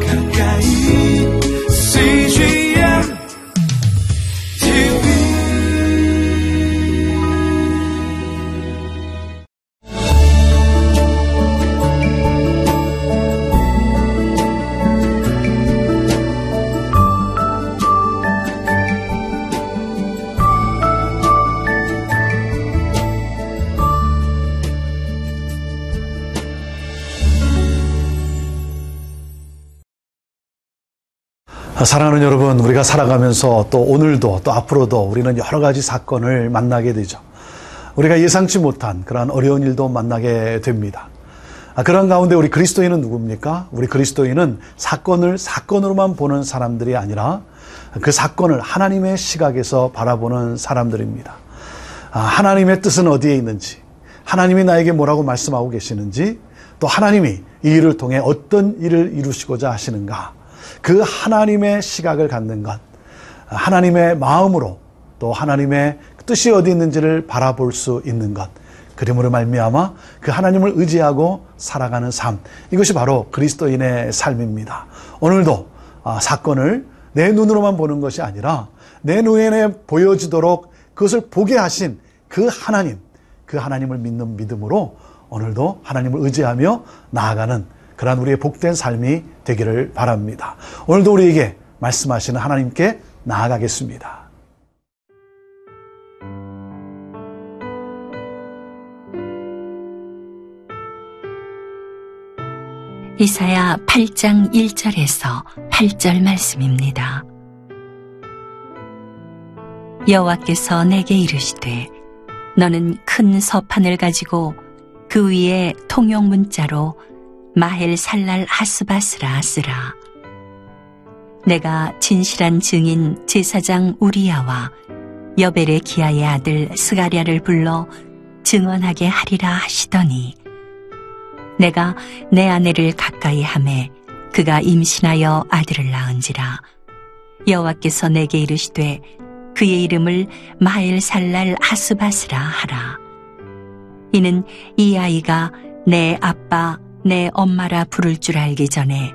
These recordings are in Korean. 가까이 CGN TV 사랑하는 여러분, 우리가 살아가면서 또 오늘도 또 앞으로도 우리는 여러 가지 사건을 만나게 되죠. 우리가 예상치 못한 그러한 어려운 일도 만나게 됩니다. 그런 가운데 우리 그리스도인은 누굽니까? 우리 그리스도인은 사건을 사건으로만 보는 사람들이 아니라 그 사건을 하나님의 시각에서 바라보는 사람들입니다. 하나님의 뜻은 어디에 있는지, 하나님이 나에게 뭐라고 말씀하고 계시는지, 또 하나님이 이 일을 통해 어떤 일을 이루시고자 하시는가, 그 하나님의 시각을 갖는 것, 하나님의 마음으로 또 하나님의 뜻이 어디 있는지를 바라볼 수 있는 것, 그러므로 말미암아 그 하나님을 의지하고 살아가는 삶, 이것이 바로 그리스도인의 삶입니다. 오늘도 사건을 내 눈으로만 보는 것이 아니라 내 눈에 보여지도록 그것을 보게 하신 그 하나님, 그 하나님을 믿는 믿음으로 오늘도 하나님을 의지하며 나아가는 그러한 우리의 복된 삶이 되기를 바랍니다. 오늘도 우리에게 말씀하시는 하나님께 나아가겠습니다. 이사야 8장 1절에서 8절 말씀입니다. 여호와께서 내게 이르시되 너는 큰 서판을 가지고 그 위에 통용 문자로 마헬살랄하스바스라 쓰라. 내가 진실한 증인 제사장 우리야와 여베레기야의 아들 스가랴를 불러 증언하게 하리라 하시더니, 내가 내 아내를 가까이 하매 그가 임신하여 아들을 낳은지라. 여호와께서 내게 이르시되 그의 이름을 마헬살랄하스바스라 하라. 이는 이 아이가 내 아빠 내 엄마라 부를 줄 알기 전에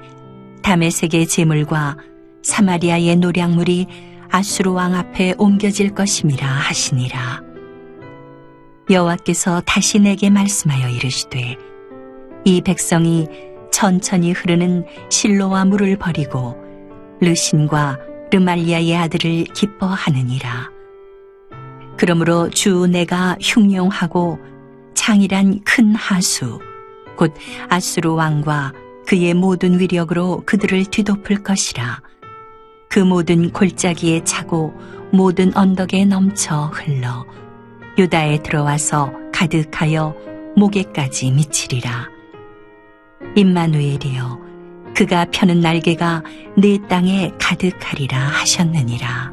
다메섹의 재물과 사마리아의 노량물이 앗수르 왕 앞에 옮겨질 것임이라 하시니라. 여호와께서 다시 내게 말씀하여 이르시되 이 백성이 천천히 흐르는 실로아 물을 버리고 르신과 르말리아의 아들을 기뻐하느니라. 그러므로 주 내가 흉용하고 창이란 큰 하수 곧 앗수르 왕과 그의 모든 위력으로 그들을 뒤덮을 것이라. 그 모든 골짜기에 차고 모든 언덕에 넘쳐 흘러 유다에 들어와서 가득하여 목에까지 미치리라. 임마누엘이여, 그가 펴는 날개가 네 땅에 가득하리라 하셨느니라.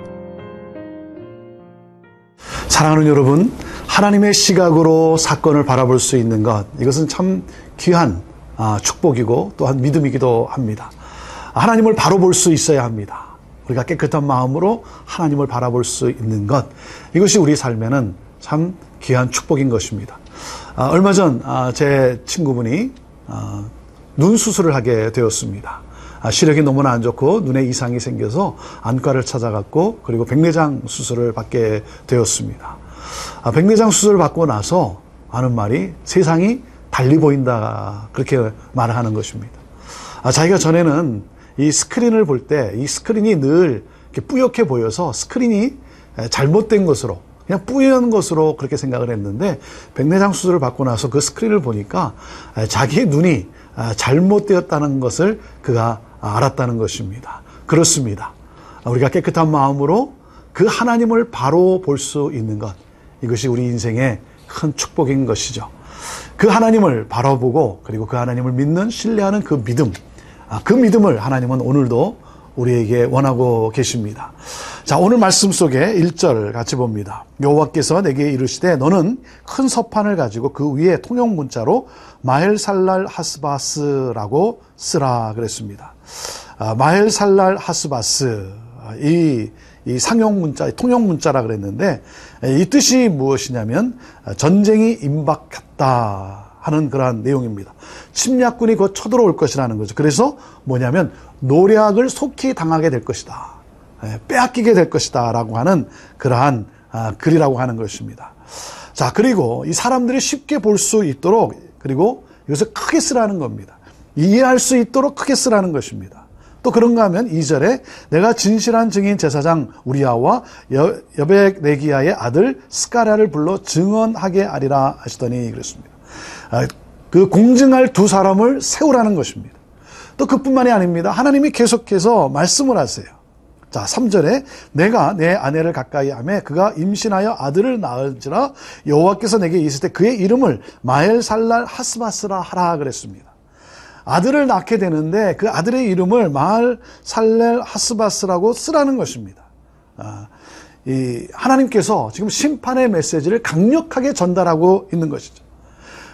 사랑하는 여러분, 하나님의 시각으로 사건을 바라볼 수 있는 것, 이것은 참 귀한 축복이고 또한 믿음이기도 합니다. 하나님을 바로 볼 수 있어야 합니다. 우리가 깨끗한 마음으로 하나님을 바라볼 수 있는 것, 이것이 우리 삶에는 참 귀한 축복인 것입니다. 얼마 전 제 친구분이 눈 수술을 하게 되었습니다. 시력이 너무나 안 좋고 눈에 이상이 생겨서 안과를 찾아갔고, 그리고 백내장 수술을 받게 되었습니다. 백내장 수술을 받고 나서 하는 말이 세상이 달리 보인다, 그렇게 말을 하는 것입니다. 자기가 전에는 이 스크린을 볼 때 이 스크린이 늘 이렇게 뿌옇게 보여서 스크린이 잘못된 것으로, 그냥 뿌연 것으로 그렇게 생각을 했는데, 백내장 수술을 받고 나서 그 스크린을 보니까 자기의 눈이 잘못되었다는 것을 그가 알았다는 것입니다. 그렇습니다. 우리가 깨끗한 마음으로 그 하나님을 바로 볼 수 있는 것, 이것이 우리 인생의 큰 축복인 것이죠. 그 하나님을 바라보고, 그리고 그 하나님을 믿는, 신뢰하는 그 믿음, 그 믿음을 하나님은 오늘도 우리에게 원하고 계십니다. 자, 오늘 말씀 속에 1절 같이 봅니다. 여호와께서 내게 이르시되 너는 큰 서판을 가지고 그 위에 통용 문자로 마헬살랄하스바스라고 쓰라 그랬습니다. 마헬살랄하스바스, 이 상용 문자, 통용 문자라 그랬는데, 이 뜻이 무엇이냐면 전쟁이 임박했다 하는 그러한 내용입니다. 침략군이 곧 쳐들어올 것이라는 거죠. 그래서 뭐냐면 노략을 속히 당하게 될 것이다. 빼앗기게 될 것이다 라고 하는 그러한 글이라고 하는 것입니다. 자, 그리고 이 사람들이 쉽게 볼 수 있도록, 그리고 이것을 크게 쓰라는 겁니다. 이해할 수 있도록 크게 쓰라는 것입니다. 또 그런가 하면 2절에 내가 진실한 증인 제사장 우리야와 여백네기야의 아들 스가랴를 불러 증언하게 하리라 하시더니, 그랬습니다. 그 공증할 두 사람을 세우라는 것입니다. 또 그뿐만이 아닙니다. 하나님이 계속해서 말씀을 하세요. 자, 3절에 내가 내 아내를 가까이 하며 그가 임신하여 아들을 낳을지라 여호와께서 내게 이르시되 그의 이름을 마헬살랄하스바스라 하라, 그랬습니다. 아들을 낳게 되는데 그 아들의 이름을 마헬살랄하스바스라고 쓰라는 것입니다. 이 하나님께서 지금 심판의 메시지를 강력하게 전달하고 있는 것이죠.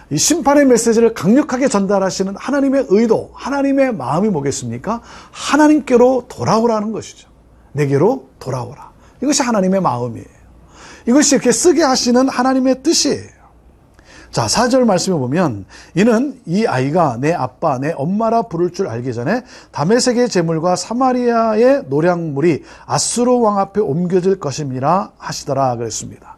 이 심판의 메시지를 강력하게 전달하시는 하나님의 의도, 하나님의 마음이 뭐겠습니까? 하나님께로 돌아오라는 것이죠. 내게로 돌아오라. 이것이 하나님의 마음이에요. 이것이 이렇게 쓰게 하시는 하나님의 뜻이에요. 자, 4절 말씀해 보면 이는 이 아이가 내 아빠 내 엄마라 부를 줄 알기 전에 다메섹의 재물과 사마리아의 노량물이 앗수르 왕 앞에 옮겨질 것임이라 하시더라, 그랬습니다.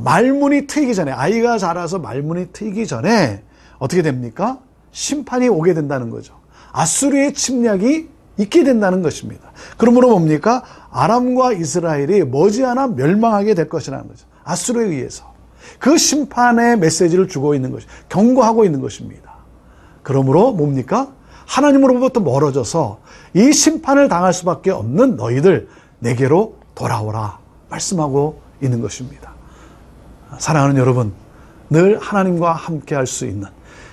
말문이 트이기 전에, 아이가 자라서 말문이 트이기 전에 어떻게 됩니까? 심판이 오게 된다는 거죠. 앗수르의 침략이 있게 된다는 것입니다. 그러므로 뭡니까? 아람과 이스라엘이 머지않아 멸망하게 될 것이라는 거죠. 앗수르에 의해서. 그 심판의 메시지를 주고 있는 것이, 경고하고 있는 것입니다. 그러므로 뭡니까? 하나님으로부터 멀어져서 이 심판을 당할 수밖에 없는 너희들, 내게로 돌아오라 말씀하고 있는 것입니다. 사랑하는 여러분, 늘 하나님과 함께 할 수 있는,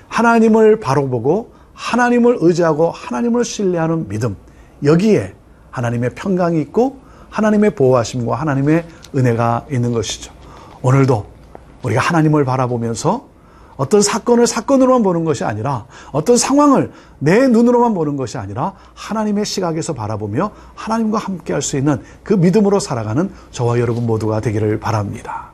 하나님을 바로 보고 하나님을 의지하고 하나님을 신뢰하는 믿음, 여기에 하나님의 평강이 있고 하나님의 보호하심과 하나님의 은혜가 있는 것이죠. 오늘도 우리가 하나님을 바라보면서 어떤 사건을 사건으로만 보는 것이 아니라, 어떤 상황을 내 눈으로만 보는 것이 아니라 하나님의 시각에서 바라보며 하나님과 함께 할 수 있는 그 믿음으로 살아가는 저와 여러분 모두가 되기를 바랍니다.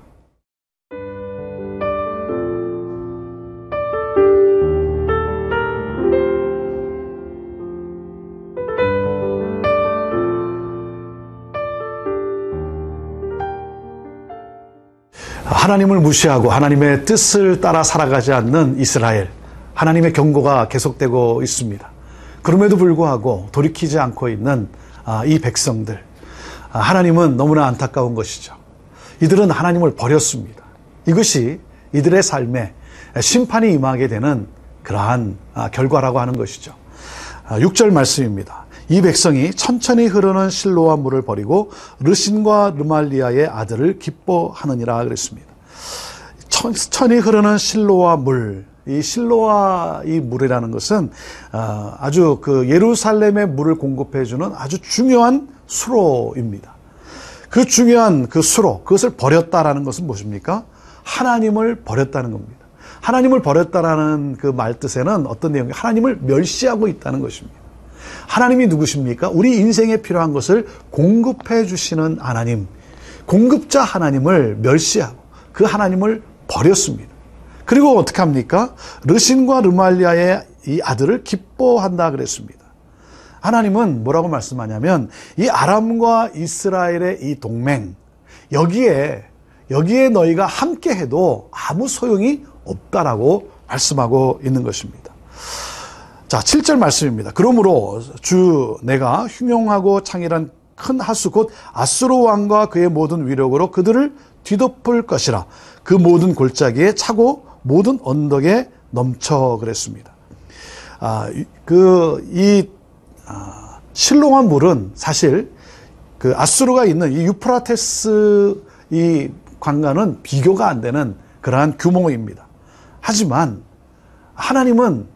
하나님을 무시하고 하나님의 뜻을 따라 살아가지 않는 이스라엘, 하나님의 경고가 계속되고 있습니다. 그럼에도 불구하고 돌이키지 않고 있는 이 백성들, 하나님은 너무나 안타까운 것이죠. 이들은 하나님을 버렸습니다. 이것이 이들의 삶에 심판이 임하게 되는 그러한 결과라고 하는 것이죠. 6절 말씀입니다. 이 백성이 천천히 흐르는 실로아 물을 버리고 르신과 르말리아의 아들을 기뻐하느니라, 그랬습니다. 천천히 흐르는 실로아 물, 이 실로아 이 물이라는 것은 아주 그 예루살렘의 물을 공급해주는 아주 중요한 수로입니다. 그 중요한 그 수로, 그것을 버렸다라는 것은 무엇입니까? 하나님을 버렸다는 겁니다. 하나님을 버렸다라는 그 말뜻에는 어떤 내용이에요? 하나님을 멸시하고 있다는 것입니다. 하나님이 누구십니까? 우리 인생에 필요한 것을 공급해 주시는 하나님, 공급자 하나님을 멸시하고 그 하나님을 버렸습니다. 그리고 어떻게 합니까? 르신과 르말리아의 이 아들을 기뻐한다, 그랬습니다. 하나님은 뭐라고 말씀하냐면 이 아람과 이스라엘의 이 동맹, 여기에 너희가 함께 해도 아무 소용이 없다라고 말씀하고 있는 것입니다. 자, 7절 말씀입니다. 그러므로 주 내가 흉용하고 창일한 큰 하수 곧 앗수르 왕과 그의 모든 위력으로 그들을 뒤덮을 것이라. 그 모든 골짜기에 차고 모든 언덕에 넘쳐, 그랬습니다. 실로아 물은 사실 그 앗수르가 있는 이 유프라테스 이 강과는 비교가 안 되는 그러한 규모입니다. 하지만 하나님은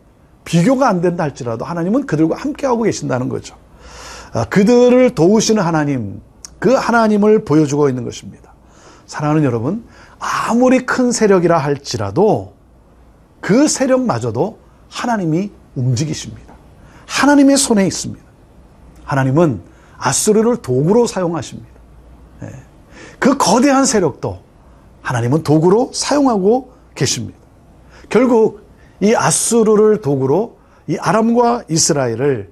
비교가 안 된다 할지라도 하나님은 그들과 함께하고 계신다는 거죠. 그들을 도우시는 하나님, 그 하나님을 보여주고 있는 것입니다. 사랑하는 여러분, 아무리 큰 세력이라 할지라도 그 세력마저도 하나님이 움직이십니다. 하나님의 손에 있습니다. 하나님은 앗수르를 도구로 사용하십니다. 그 거대한 세력도 하나님은 도구로 사용하고 계십니다. 결국 이 앗수르를 도구로 이 아람과 이스라엘을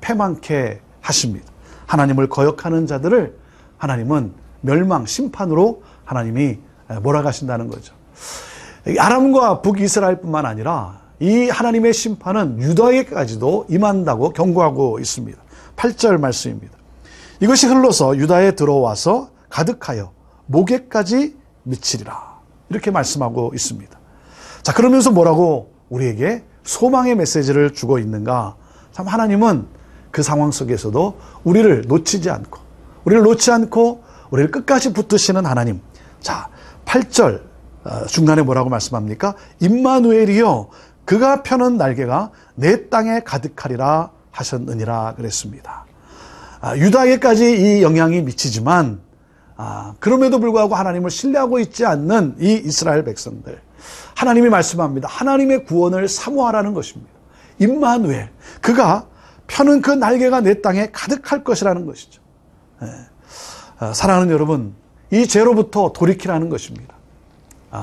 패망케 하십니다. 하나님을 거역하는 자들을 하나님은 멸망, 심판으로 하나님이 몰아가신다는 거죠. 아람과 북이스라엘뿐만 아니라 이 하나님의 심판은 유다에까지도 임한다고 경고하고 있습니다. 8절 말씀입니다. 이것이 흘러서 유다에 들어와서 가득하여 모게까지 미치리라. 이렇게 말씀하고 있습니다. 자, 그러면서 뭐라고 우리에게 소망의 메시지를 주고 있는가? 참 하나님은 그 상황 속에서도 우리를 놓치지 않고 우리를 끝까지 붙드시는 하나님. 자, 8절 중간에 뭐라고 말씀합니까? 임마누엘이여, 그가 펴는 날개가 내 땅에 가득하리라 하셨느니라 그랬습니다. 유다에까지 이 영향이 미치지만 그럼에도 불구하고 하나님을 신뢰하고 있지 않는 이 이스라엘 백성들, 하나님이 말씀합니다. 하나님의 구원을 사모하라는 것입니다. 임마누엘, 그가 펴는 그 날개가 내 땅에 가득할 것이라는 것이죠. 예. 사랑하는 여러분, 이 죄로부터 돌이키라는 것입니다.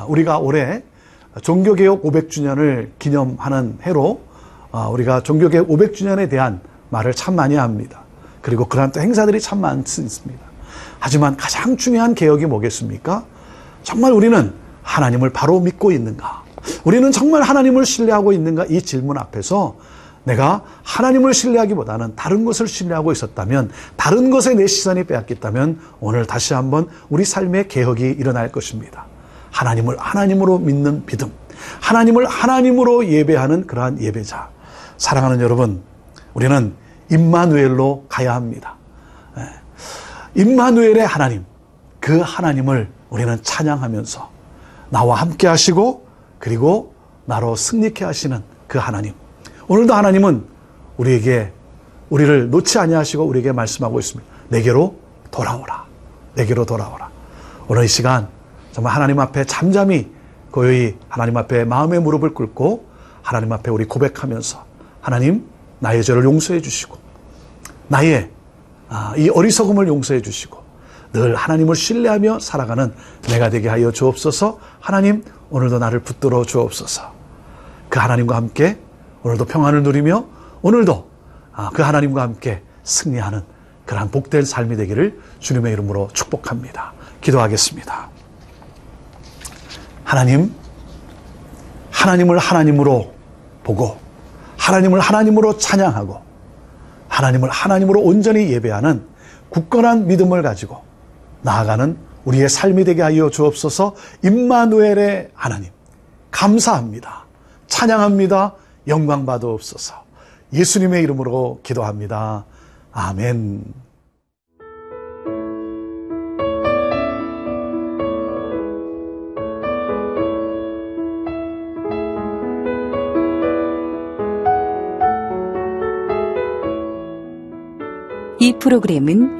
우리가 올해 종교개혁 500주년을 기념하는 해로 우리가 종교개혁 500주년에 대한 말을 참 많이 합니다. 그리고 그런 또 행사들이 참 많습니다. 하지만 가장 중요한 개혁이 뭐겠습니까? 정말 우리는 하나님을 바로 믿고 있는가? 우리는 정말 하나님을 신뢰하고 있는가? 이 질문 앞에서 내가 하나님을 신뢰하기보다는 다른 것을 신뢰하고 있었다면, 다른 것에 내 시선이 빼앗겼다면 오늘 다시 한번 우리 삶의 개혁이 일어날 것입니다. 하나님을 하나님으로 믿는 믿음, 하나님을 하나님으로 예배하는 그러한 예배자. 사랑하는 여러분, 우리는 임마누엘로 가야 합니다. 임마누엘의 하나님, 그 하나님을 우리는 찬양하면서 나와 함께 하시고 그리고 나로 승리케 하시는 그 하나님, 오늘도 하나님은 우리를 놓지 아니하시고 우리에게 말씀하고 있습니다. 내게로 돌아오라. 내게로 돌아오라. 오늘 이 시간 정말 하나님 앞에 잠잠히 고요히 하나님 앞에 마음의 무릎을 꿇고 하나님 앞에 우리 고백하면서, 하나님, 나의 죄를 용서해 주시고 나의 이 어리석음을 용서해 주시고 늘 하나님을 신뢰하며 살아가는 내가 되게 하여 주옵소서. 하나님, 오늘도 나를 붙들어 주옵소서. 그 하나님과 함께 오늘도 평안을 누리며 오늘도 그 하나님과 함께 승리하는 그러한 복된 삶이 되기를 주님의 이름으로 축복합니다. 기도하겠습니다. 하나님, 하나님을 하나님으로 보고 하나님을 하나님으로 찬양하고 하나님을 하나님으로 온전히 예배하는 굳건한 믿음을 가지고 나아가는 우리의 삶이 되게 하여 주옵소서. 임마누엘의 하나님, 감사합니다. 찬양합니다. 영광 받으옵소서. 예수님의 이름으로 기도합니다. 아멘. 이 프로그램은